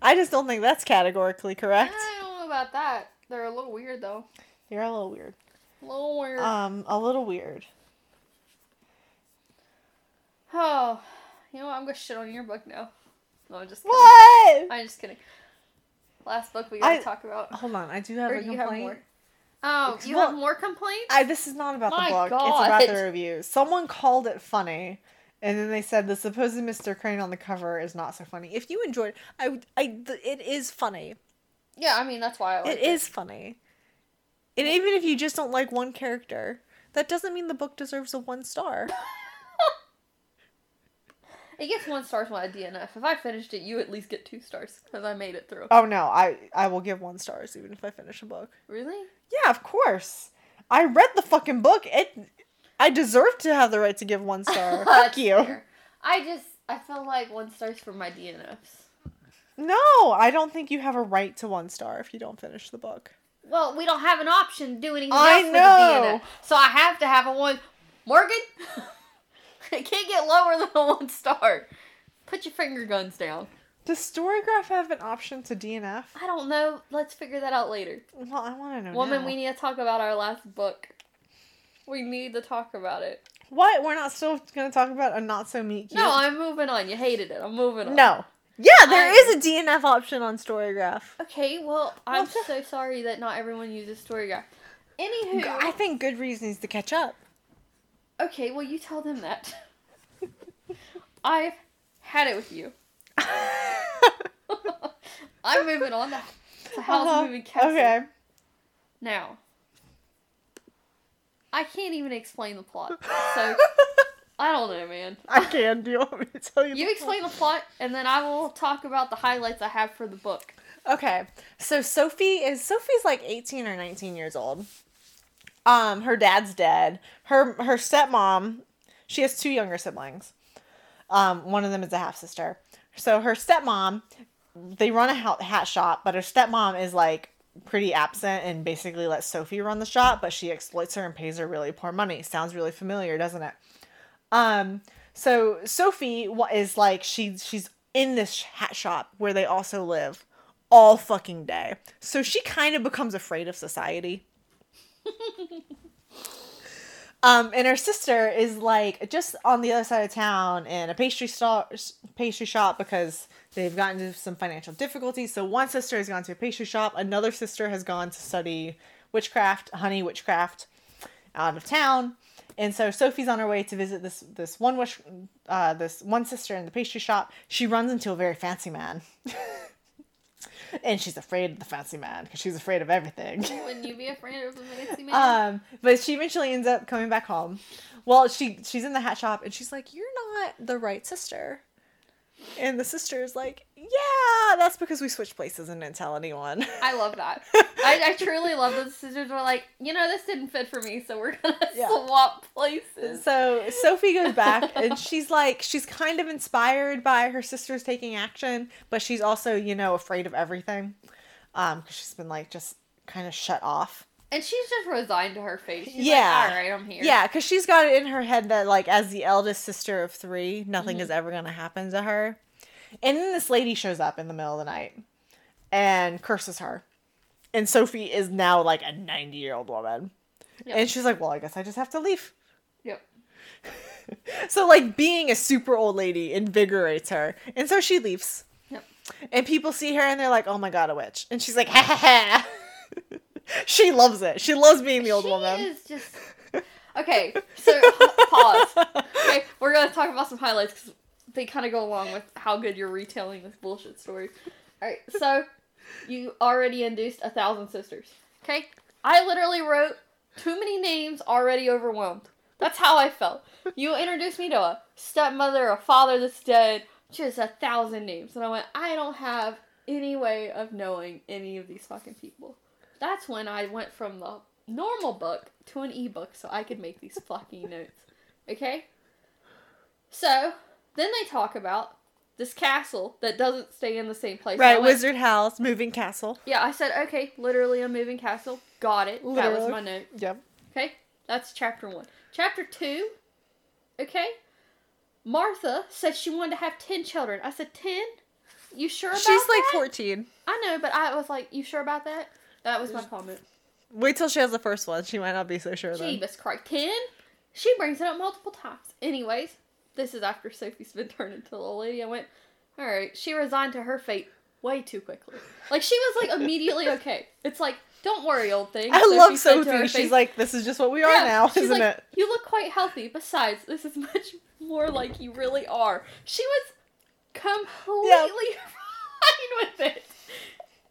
I just don't think that's categorically correct. I don't know about that. They're a little weird, though. They're a little weird. A little weird. A little weird. Oh, you know what? I'm going to shit on your book now. No, I'm just kidding. What? I'm just kidding. Last book we got to talk about. Hold on. I do have a complaint. Have more? Oh, you have more complaints? This is not about the book. God. It's about the review. Someone called it funny, and then they said the supposed Mr. Crane on the cover is not so funny. If you enjoyed it, it is funny. Yeah, I mean, that's why I like it. It is funny. And even if you just don't like one character, that doesn't mean the book deserves a 1 star. It gets 1 star when I DNF. If I finished it, you at least get 2 stars because I made it through. Oh no, I will give 1 star even if I finish a book. Really? Yeah, of course. I read the fucking book. I deserve to have the right to give 1 star. Fuck you. Fair. I feel like 1 star's for my DNFs. No, I don't think you have a right to 1 star if you don't finish the book. Well, we don't have an option to do anything else with the DNF, so I have to have a 1. Morgan. It can't get lower than a 1 star. Put your finger guns down. Does Storygraph have an option to DNF? I don't know. Let's figure that out later. Well, I want to know. Woman, now. We need to talk about our last book. We need to talk about it. What? We're not still going to talk about A Not So Meet Cute? No, I'm moving on. You hated it. I'm moving on. No. Yeah, there is a DNF option on Storygraph. Okay, well, I'm so sorry that not everyone uses Storygraph. Anywho. I think Goodreads needs to catch up. Okay, well, you tell them that. I've had it with you. I'm moving on to Howl's Moving Castle. Okay. Now, I can't even explain the plot, so I don't know, man. I can. Do you want me to tell you? You explain the plot, and then I will talk about the highlights I have for the book. Okay, so Sophie's like 18 or 19 years old. Her dad's dead. Her stepmom, she has 2 younger siblings. One of them is a half-sister. So her stepmom, they run a hat shop, but her stepmom is like pretty absent and basically lets Sophie run the shop, but she exploits her and pays her really poor money. Sounds really familiar, doesn't it? So Sophie is like, she's in this hat shop where they also live all fucking day. So she kind of becomes afraid of society. And her sister is like just on the other side of town in a pastry shop because they've gotten into some financial difficulties. So one sister has gone to a pastry shop, another sister has gone to study honey witchcraft out of town. And so Sophie's on her way to visit this one sister in the pastry shop. She runs into a very fancy man. And she's afraid of the fancy man because she's afraid of everything. Wouldn't you be afraid of the fancy man? But she eventually ends up coming back home. Well, she's in the hat shop and she's like, "You're not the right sister." And the sister is like, "Yeah, that's because we switched places and didn't tell anyone." I love that. I truly love that the sisters were like, "You know, this didn't fit for me, so we're going to swap places." So Sophie goes back and she's kind of inspired by her sisters taking action, but she's also, you know, afraid of everything. Because she's been like just kind of shut off. And she's just resigned to her fate. She's like, all right, I'm here. Yeah, because she's got it in her head that, like, as the eldest sister of 3, nothing is ever going to happen to her. And then this lady shows up in the middle of the night and curses her. And Sophie is now, like, a 90-year-old woman. Yep. And she's like, well, I guess I just have to leave. Yep. So, like, being a super old lady invigorates her. And so she leaves. Yep. And people see her and they're like, oh, my God, a witch. And she's like, ha, ha, ha. She loves it. She loves being the old woman. She is just... Okay, so pause. Okay, we're going to talk about some highlights because they kind of go along with how good you're retelling this bullshit story. Alright, so you already induced 1,000 sisters. Okay? I literally wrote too many names, already overwhelmed. That's how I felt. You introduced me to a stepmother, a father that's dead, just 1,000 names. And I went, I don't have any way of knowing any of these fucking people. That's when I went from the normal book to an ebook so I could make these fucking notes. Okay? So, then they talk about this castle that doesn't stay in the same place. Right, Wizard Howl's Moving Castle. Yeah, I said, okay, literally a moving castle. Got it. Literally. That was my note. Yep. Okay, that's chapter 1. Chapter 2, okay, Martha said she wanted to have 10 children. I said, 10? You sure about that? She's like 14. I know, but I was like, you sure about that? That was my comment. Wait till she has the first one. She might not be so sure then. Jesus Christ. 10? She brings it up multiple times. Anyways, this is after Sophie's been turned into a little lady. I went, alright, she resigned to her fate way too quickly. Like, she was like immediately okay. It's like, don't worry, old thing. I love Sophie. She's like, this is just what we are now, isn't it? You look quite healthy. Besides, this is much more like you really are. She was completely fine with it.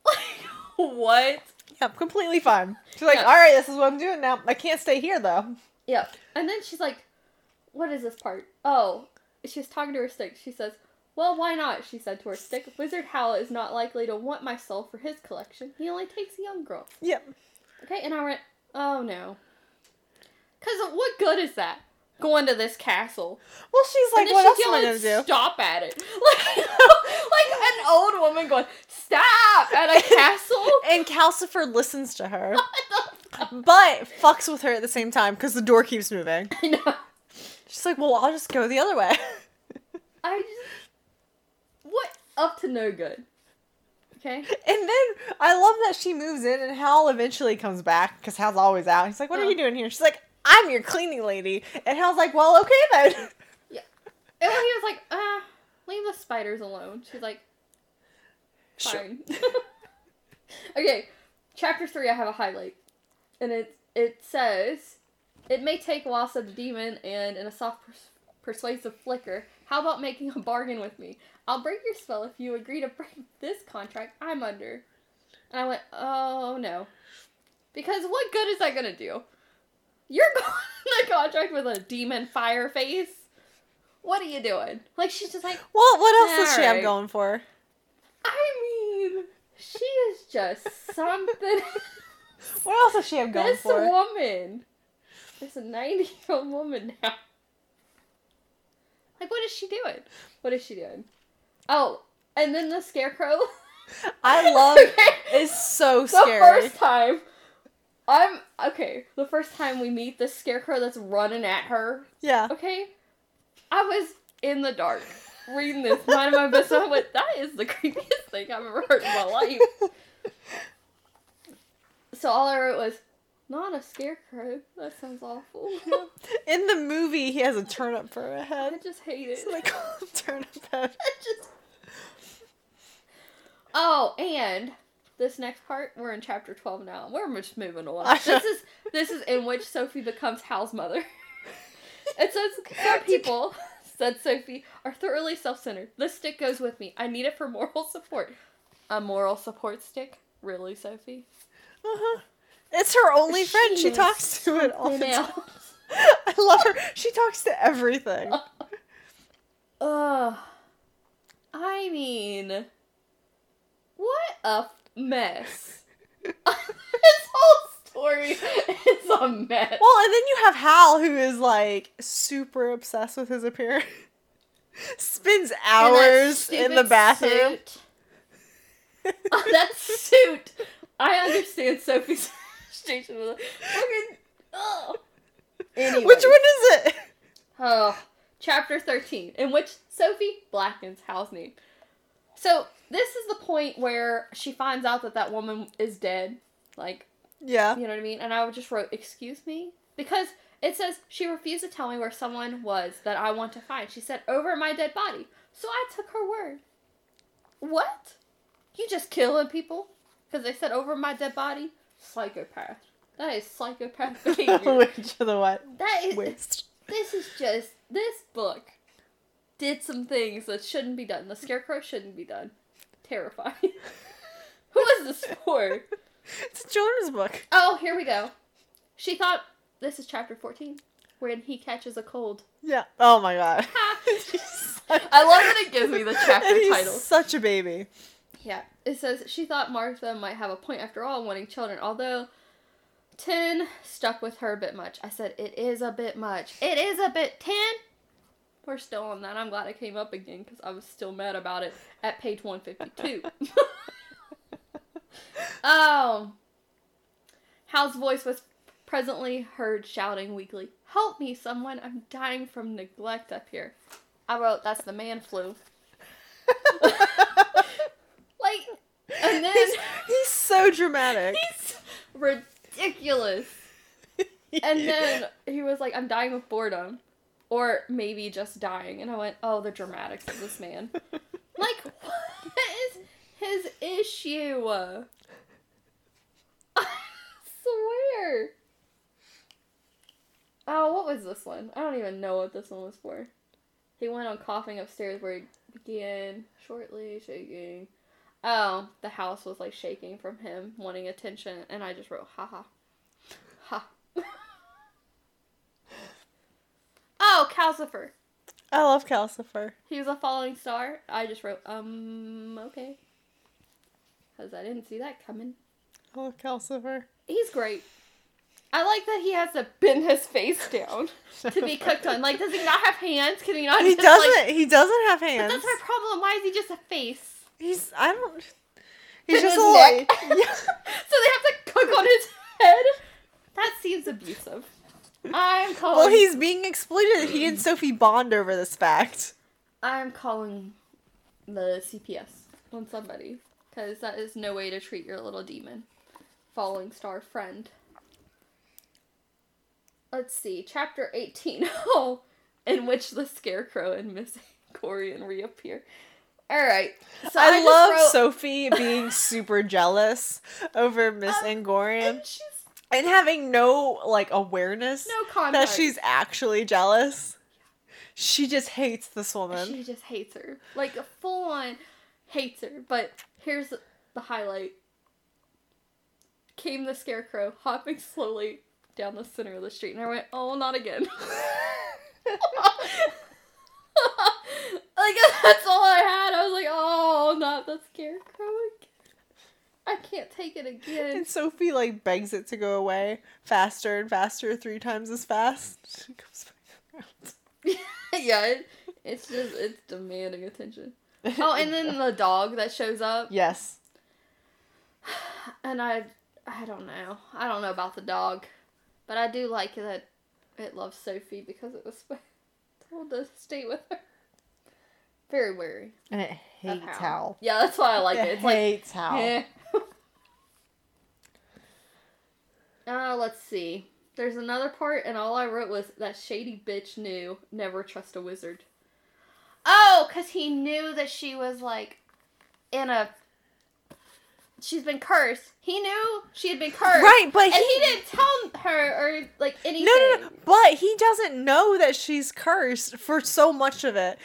Like, what? Yeah, completely fine. She's like, alright, this is what I'm doing now. I can't stay here, though. Yeah. And then she's like, what is this part? Oh, she's talking to her stick. She says, well, why not? She said to her stick. Wizard Howl is not likely to want my soul for his collection. He only takes a young girl. Yep. Okay, and I went, oh no. Because what good is that? Going to this castle. Well, she's like, what else am I going to do? Stop at it. Like, you know, like an old woman going, stop at a castle. And Calcifer listens to her. But fucks with her at the same time because the door keeps moving. I know. She's like, well, I'll just go the other way. I just... What? Up to no good. Okay. And then I love that she moves in and Howl eventually comes back because Howl's always out. He's like, what are you doing here? She's like, I'm your cleaning lady. And Hal's like, well, okay then. Yeah. And when he was like, leave the spiders alone. She's like, fine. Sure. Okay. Chapter 3, I have a highlight. And it says, it may take a while, said the demon, and in a soft persuasive flicker, how about making a bargain with me? I'll break your spell if you agree to break this contract I'm under. And I went, oh no. Because what good is that going to do? You're going on a contract with a demon fire face? What are you doing? Like, she's just like... Well, what else does she have going for? I mean, she is just something... What else does she have going for? This woman. This 90-year-old woman now. Like, what is she doing? What is she doing? Oh, and then the scarecrow. I love it. It's so scary. The first time we meet this scarecrow that's running at her. Yeah. Okay? I was in the dark reading this. Mind my business. I went, that is the creepiest thing I've ever heard in my life. So all I wrote was, not a scarecrow. That sounds awful. In the movie, he has a turnip for a head. I just hate it. So they call him turnip head. Oh, and... This next part, we're in chapter 12 now. We're just moving along. This is in which Sophie becomes Hal's mother. It says, some people, said Sophie, are thoroughly self-centered. This stick goes with me. I need it for moral support. A moral support stick? Really, Sophie? Uh-huh. It's her only friend. She talks to it all the time. I love her. She talks to everything. I mean, what a mess. This whole story is a mess. Well, and then you have Hal, who is like super obsessed with his appearance. Spends hours in the bathroom. Suit. Oh, that suit. I understand Sophie's frustration with it. Fucking, oh. Anyway. Which one is it? Oh, chapter 13, in which Sophie blackens Hal's name. So, this is the point where she finds out that woman is dead. Like, yeah. You know what I mean? And I just wrote, excuse me? Because it says, she refused to tell me where someone was that I want to find. She said, over my dead body. So I took her word. What? You just killing people? Because they said, over my dead body? Psychopath. That is psychopath behavior. Which of the what? That is, this is just, this book did some things that shouldn't be done. The scarecrow shouldn't be done. Terrifying. Who is this for? It's a children's book. Oh, here we go. She thought, this is chapter 14, wherein he catches a cold. Yeah. Oh my god. I love that it gives me the chapter title. Such a baby. Yeah. It says, she thought Martha might have a point after all, wanting children, although 10 stuck with her a bit much. I said, it is a bit much. It is a bit. 10? We're still on that. I'm glad it came up again because I was still mad about it at page 152. Hal's voice was presently heard shouting weakly, "Help me, someone. I'm dying from neglect up here." I wrote, that's the man flu. Like, and then... He's so dramatic. He's ridiculous. And then he was like, "I'm dying of boredom." Or maybe just dying. And I went, oh, the dramatics of this man. Like, what is his issue? I swear. Oh, what was this one? I don't even know what this one was for. He went on coughing upstairs where he began shortly shaking. Oh, the house was like shaking from him wanting attention. And I just wrote, ha ha. Ha. Oh, Calcifer. I love Calcifer. He was a falling star. I just wrote, okay. Because I didn't see that coming. Oh, Calcifer. He's great. I like that he has to bend his face down to be cooked on. Like, does he not have hands? Can he not? He doesn't. Like... He doesn't have hands. But that's my problem. Why is he just a face? He's just a neck. So they have to cook on his head. That seems abusive. I'm calling... Well, he's being exploited. He and Sophie bond over this fact. I'm calling the CPS on somebody. Because that is no way to treat your little demon. Falling star friend. Let's see. Chapter 18. Oh, in which the Scarecrow and Miss Corian reappear. Alright. So I love Sophie being super jealous over Miss Angorian. And having no, like, awareness that she's actually jealous. Yeah. She just hates this woman. She just hates her. Like, full-on hates her. But here's the highlight. Came the Scarecrow, hopping slowly down the center of the street. And I went, oh, not again. Like, that's all I had. I was like, oh, not the Scarecrow again. I can't take it again. And Sophie, like, begs it to go away faster and faster, 3 times as fast. She comes back around. Yeah, it's demanding attention. Oh, and then the dog that shows up. Yes. And I don't know. I don't know about the dog. But I do like that it loves Sophie because it was told to stay with her. Very wary. And it hates Howl. Yeah, that's why I like it. It hates Howl. Eh. Let's see. There's another part, and all I wrote was, that shady bitch knew, never trust a wizard. Oh, because he knew that she was, like, she's been cursed. He knew she had been cursed. Right, but he didn't tell her, or, like, anything. No, but he doesn't know that she's cursed for so much of it.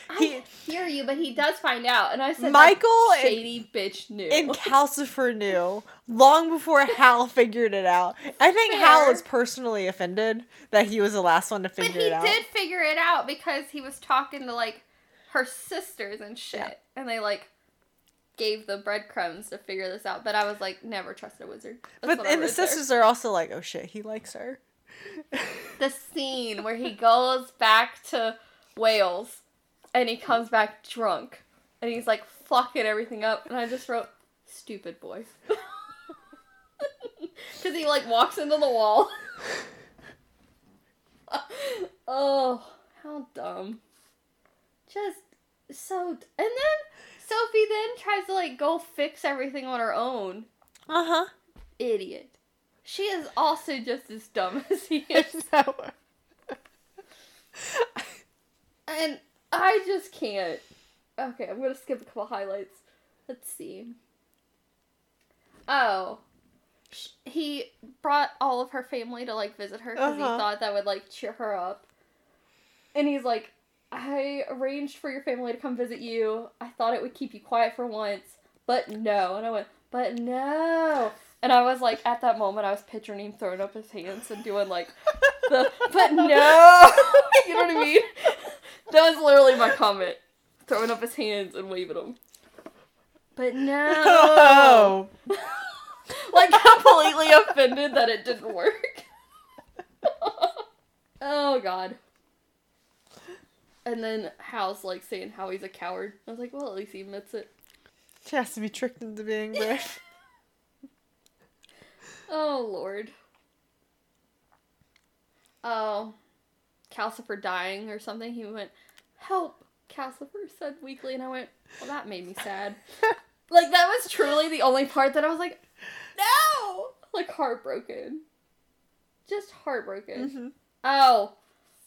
Hear you, but he does find out. And I said, Michael shady bitch knew. And Calcifer knew long before Hal figured it out. I think Hal was personally offended that he was the last one to figure it out. But he did figure it out because he was talking to, like, her sisters and shit. Yeah. And they, like... gave the breadcrumbs to figure this out, but I was like, never trust a wizard. And the sisters are also like, oh shit, he likes her. The scene where he goes back to Wales and he comes back drunk and he's like fucking everything up, and I just wrote, stupid boy. Because he like walks into the wall. Oh, how dumb. Just so... And then... Sophie then tries to, like, go fix everything on her own. Uh-huh. Idiot. She is also just as dumb as he is. And I just can't. Okay, I'm going to skip a couple highlights. Let's see. Oh. He brought all of her family to, like, visit her because he thought that would, like, cheer her up. And he's like... I arranged for your family to come visit you. I thought it would keep you quiet for once, but no. And I went, but no. And I was like, at that moment, I was picturing him throwing up his hands and doing like, but no. You know what I mean? That was literally my comment. Throwing up his hands and waving them. But no. Like, completely offended that it didn't work. Oh, God. And then Hal's, like, saying how he's a coward. I was like, well, at least he admits it. She has to be tricked into being there. Oh, Lord. Oh. Calcifer dying or something. He went, help, Calcifer said weakly. And I went, well, that made me sad. Like, that was truly the only part that I was like, no! Like, heartbroken. Just heartbroken. Mm-hmm. Oh.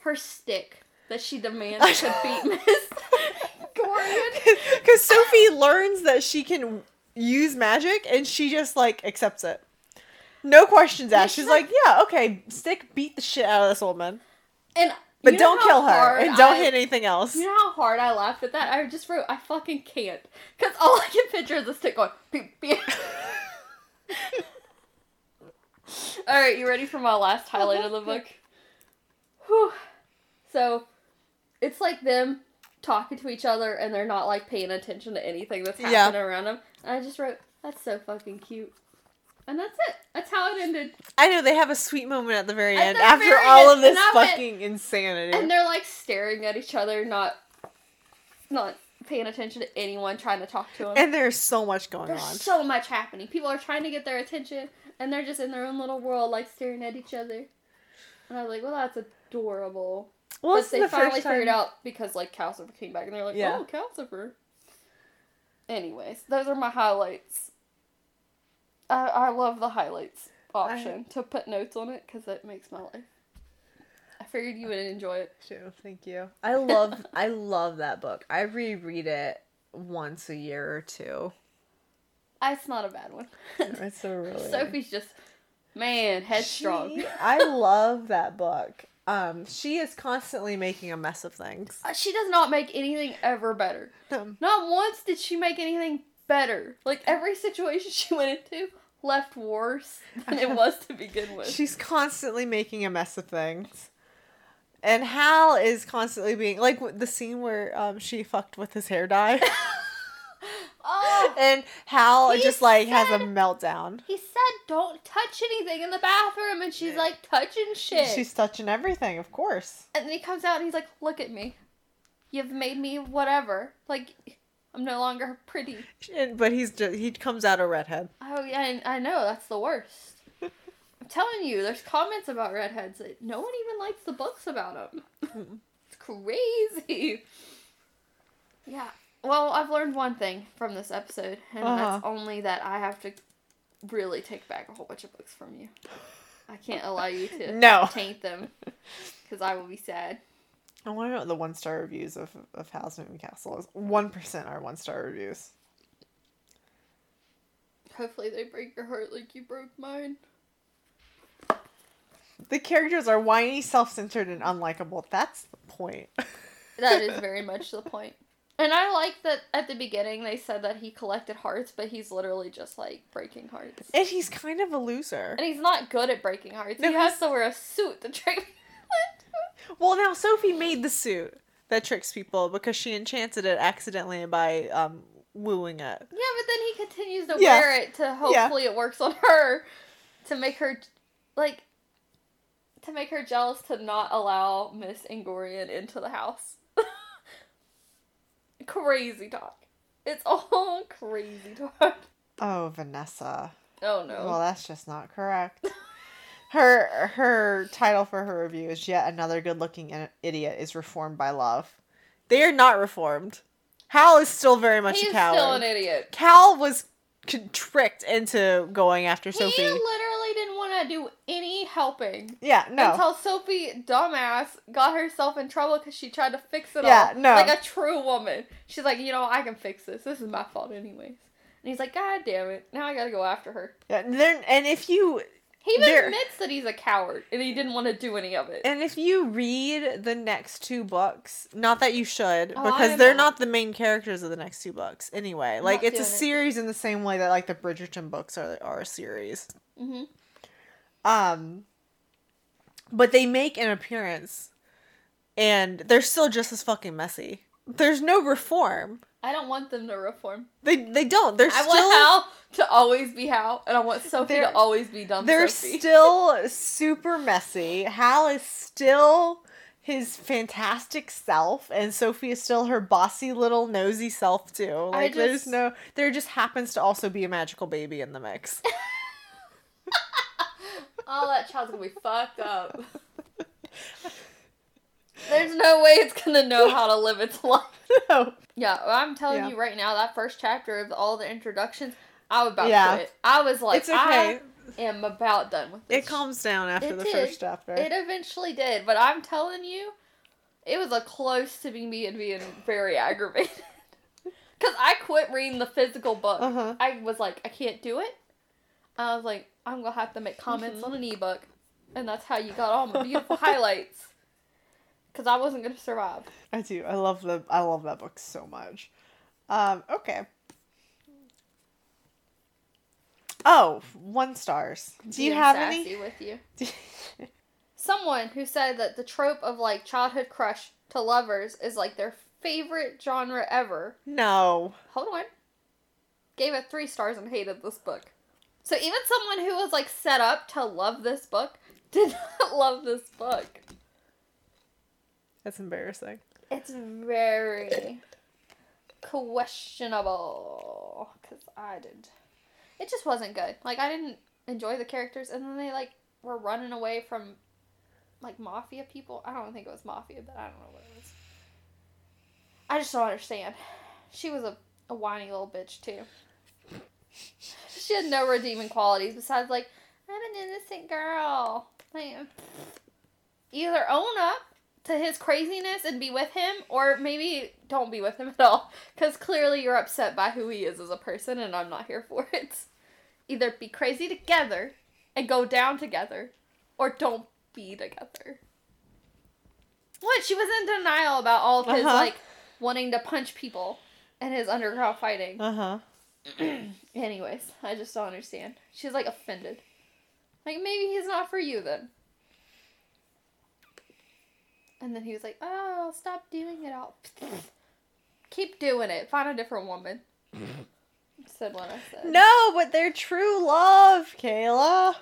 Her stick. That she demands to beat Miss Gordon. Because Sophie learns that she can use magic, and she just, like, accepts it. No questions asked. She's like, yeah, okay, stick, beat the shit out of this woman. But don't kill her, and don't hit anything else. You know how hard I laughed at that? I just wrote, I fucking can't. Because all I can picture is a stick going, beep, beep. Alright, you ready for my last highlight of the book? Whew. So... it's like them talking to each other and they're not, like, paying attention to anything that's happening around them. And I just wrote, that's so fucking cute. And that's it. That's how it ended. I know, they have a sweet moment at the very end after all of this fucking insanity. And they're, like, staring at each other, not paying attention to anyone trying to talk to them. And there's so much going on. There's so much happening. People are trying to get their attention and they're just in their own little world, like, staring at each other. And I was like, well, that's adorable. Well, but they finally figured out because, like, Calcifer came back and they're like, oh, Calcifer. Anyways, those are my highlights. I love the highlights option to put notes on it because it makes my life. I figured you would enjoy it too. Thank you. I love that book. I reread it once a year or two. It's not a bad one. It's so really. Sophie's just headstrong. I love that book. She is constantly making a mess of things. She does not make anything ever better. Not once did she make anything better. Like, every situation she went into left worse than it was to begin with. She's constantly making a mess of things. And Hal is constantly being... like, the scene where she fucked with his hair dye. Oh, and Hal just, like, has a meltdown. He said, don't touch anything in the bathroom. And she's, like, touching shit. She's touching everything, of course. And then he comes out and he's like, look at me. You've made me whatever. Like, I'm no longer pretty. But he comes out a redhead. Oh, yeah, I know. That's the worst. I'm telling you, there's comments about redheads. That no one even likes the books about them. Mm-hmm. It's crazy. Yeah. Well, I've learned one thing from this episode, and that's only that I have to really take back a whole bunch of books from you. I can't allow you to taint them, because I will be sad. I want to know what the one-star reviews of Howl's Moving Castle is. 1% are one-star reviews. Hopefully they break your heart like you broke mine. The characters are whiny, self-centered, and unlikable. That's the point. That is very much the point. And I like that at the beginning they said that he collected hearts, but he's literally just, like, breaking hearts. And he's kind of a loser. And he's not good at breaking hearts. No, he has to wear a suit to trick people. Well, now, Sophie made the suit that tricks people because she enchanted it accidentally by wooing it. Yeah, but then he continues to wear it to hopefully it works on her to make her, like, jealous to not allow Miss Angorian into the house. Crazy talk. It's all crazy talk. Oh, Vanessa. Oh, no. Well, that's just not correct. Her title for her review is Yet Another Good-Looking Idiot is Reformed by Love. They are not reformed. Hal is still very much a coward. He's still an idiot. Cal was tricked into going after Sophie. He literally didn't want to do any helping. Yeah, no. Until Sophie, dumbass, got herself in trouble because she tried to fix it all. Yeah, no. Like a true woman. She's like, you know, I can fix this. This is my fault anyways. And he's like, God damn it. Now I gotta go after her. Yeah, and if you... He even admits that he's a coward and he didn't want to do any of it. And if you read the next two books, not that you should, because they're not the main characters of the next two books anyway. Like, it's a series in the same way that, like, the Bridgerton books are a series. Mm-hmm. But they make an appearance and they're still just as fucking messy. There's no reform. I don't want them to reform. They don't. They're I want Hal to always be Hal, and I want Sophie to always be dumb Sophie. They're still super messy. Hal is still his fantastic self, and Sophie is still her bossy little nosy self too. Like there's no, there just happens to also be a magical baby in the mix. Oh, that child's gonna be fucked up. There's no way it's gonna know how to live its life. No. Yeah, well, I'm telling you right now, that first chapter of all the introductions, I was about to quit. I was like, it's okay. I am about done with this. It calms down after the first chapter. It eventually did, but I'm telling you, it was a close to me and being very aggravated. Because I quit reading the physical book. Uh-huh. I was like, I can't do it. I was like, I'm going to have to make comments on an ebook. And that's how you got all my beautiful highlights. Because I wasn't going to survive. I do. I love that book so much. Okay. Oh, 1 stars. Do you have any? With you. Someone who said that the trope of, like, childhood crush to lovers is, like, their favorite genre ever. No. Hold on. Gave it 3 stars and hated this book. So even someone who was, like, set up to love this book did not love this book. That's embarrassing. It's very questionable. Because I did. It just wasn't good. Like, I didn't enjoy the characters. And then they, like, were running away from, like, mafia people. I don't think it was mafia, but I don't know what it was. I just don't understand. She was a whiny little bitch, too. She had no redeeming qualities besides, like, I'm an innocent girl. Like, either own up to his craziness and be with him, or maybe don't be with him at all. Because clearly you're upset by who he is as a person, and I'm not here for it. Either be crazy together and go down together, or don't be together. What? She was in denial about all of his, like, wanting to punch people and his underground fighting. Anyways, I just don't understand. She's, like, offended. Like, maybe he's not for you then. And then he was like, oh, stop doing it all. Keep doing it. Find a different woman. Said what I said. No, but they're true love, Kayla.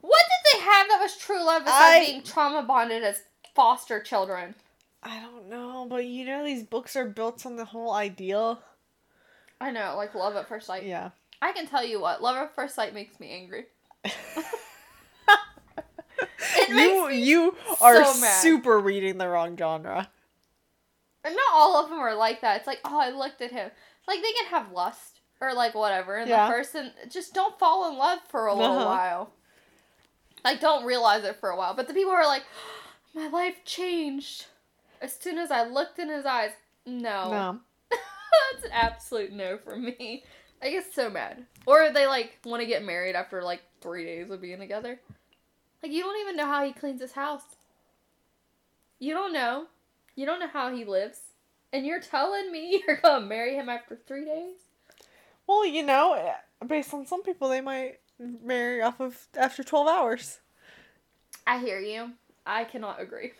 What did they have that was true love besides being trauma bonded as foster children? I don't know, but you know these books are built on the whole idea. I know, like love at first sight. Yeah. I can tell you what, love at first sight makes me angry. You are so super reading the wrong genre. And not all of them are like that. It's like, oh, I looked at him. Like, they can have lust or, like, whatever. And the person just don't fall in love for a little while. Like, don't realize it for a while. But the people are like, oh, my life changed as soon as I looked in his eyes. No. That's an absolute no for me. I get so mad. Or they, like, want to get married after, like, 3 days of being together. Like, you don't even know how he cleans his house. You don't know. You don't know how he lives. And you're telling me you're going to marry him after 3 days? Well, you know, based on some people, they might marry off of after 12 hours. I hear you. I cannot agree.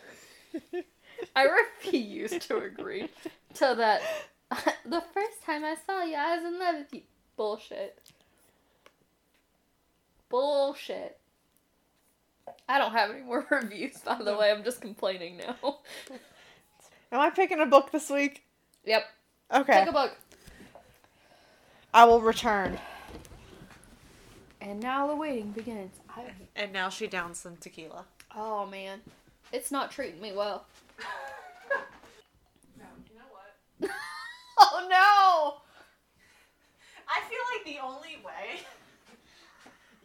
I refuse to agree to that. The first time I saw you, I was in love with you. Bullshit. I don't have any more reviews, by the way. I'm just complaining now. Am I picking a book this week? Yep. Okay. Pick a book. I will return. And now the waiting begins. And now she downs some tequila. Oh, man. It's not treating me well. No, you know what? Oh, no! I feel like the only way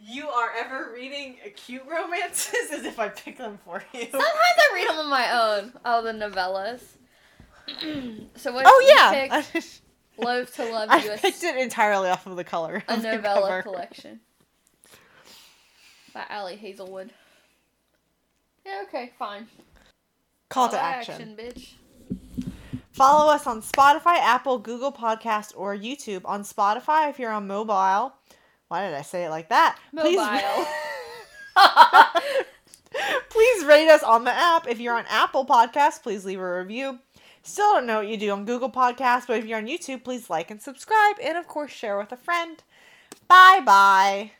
you are ever reading cute romances as if I pick them for you. Sometimes I read them on my own. Oh, the novellas. So what? Oh, yeah. You picked Loathe to Love You. I picked it entirely off of the color. A novella collection by Allie Hazelwood. Yeah, okay, fine. Call to action. Bitch. Follow us on Spotify, Apple, Google Podcasts, or YouTube. On Spotify, if you're on mobile. Why did I say it like that? Please rate us on the app. If you're on Apple Podcasts, please leave a review. Still don't know what you do on Google Podcasts, but if you're on YouTube, please like and subscribe. And, of course, share with a friend. Bye-bye.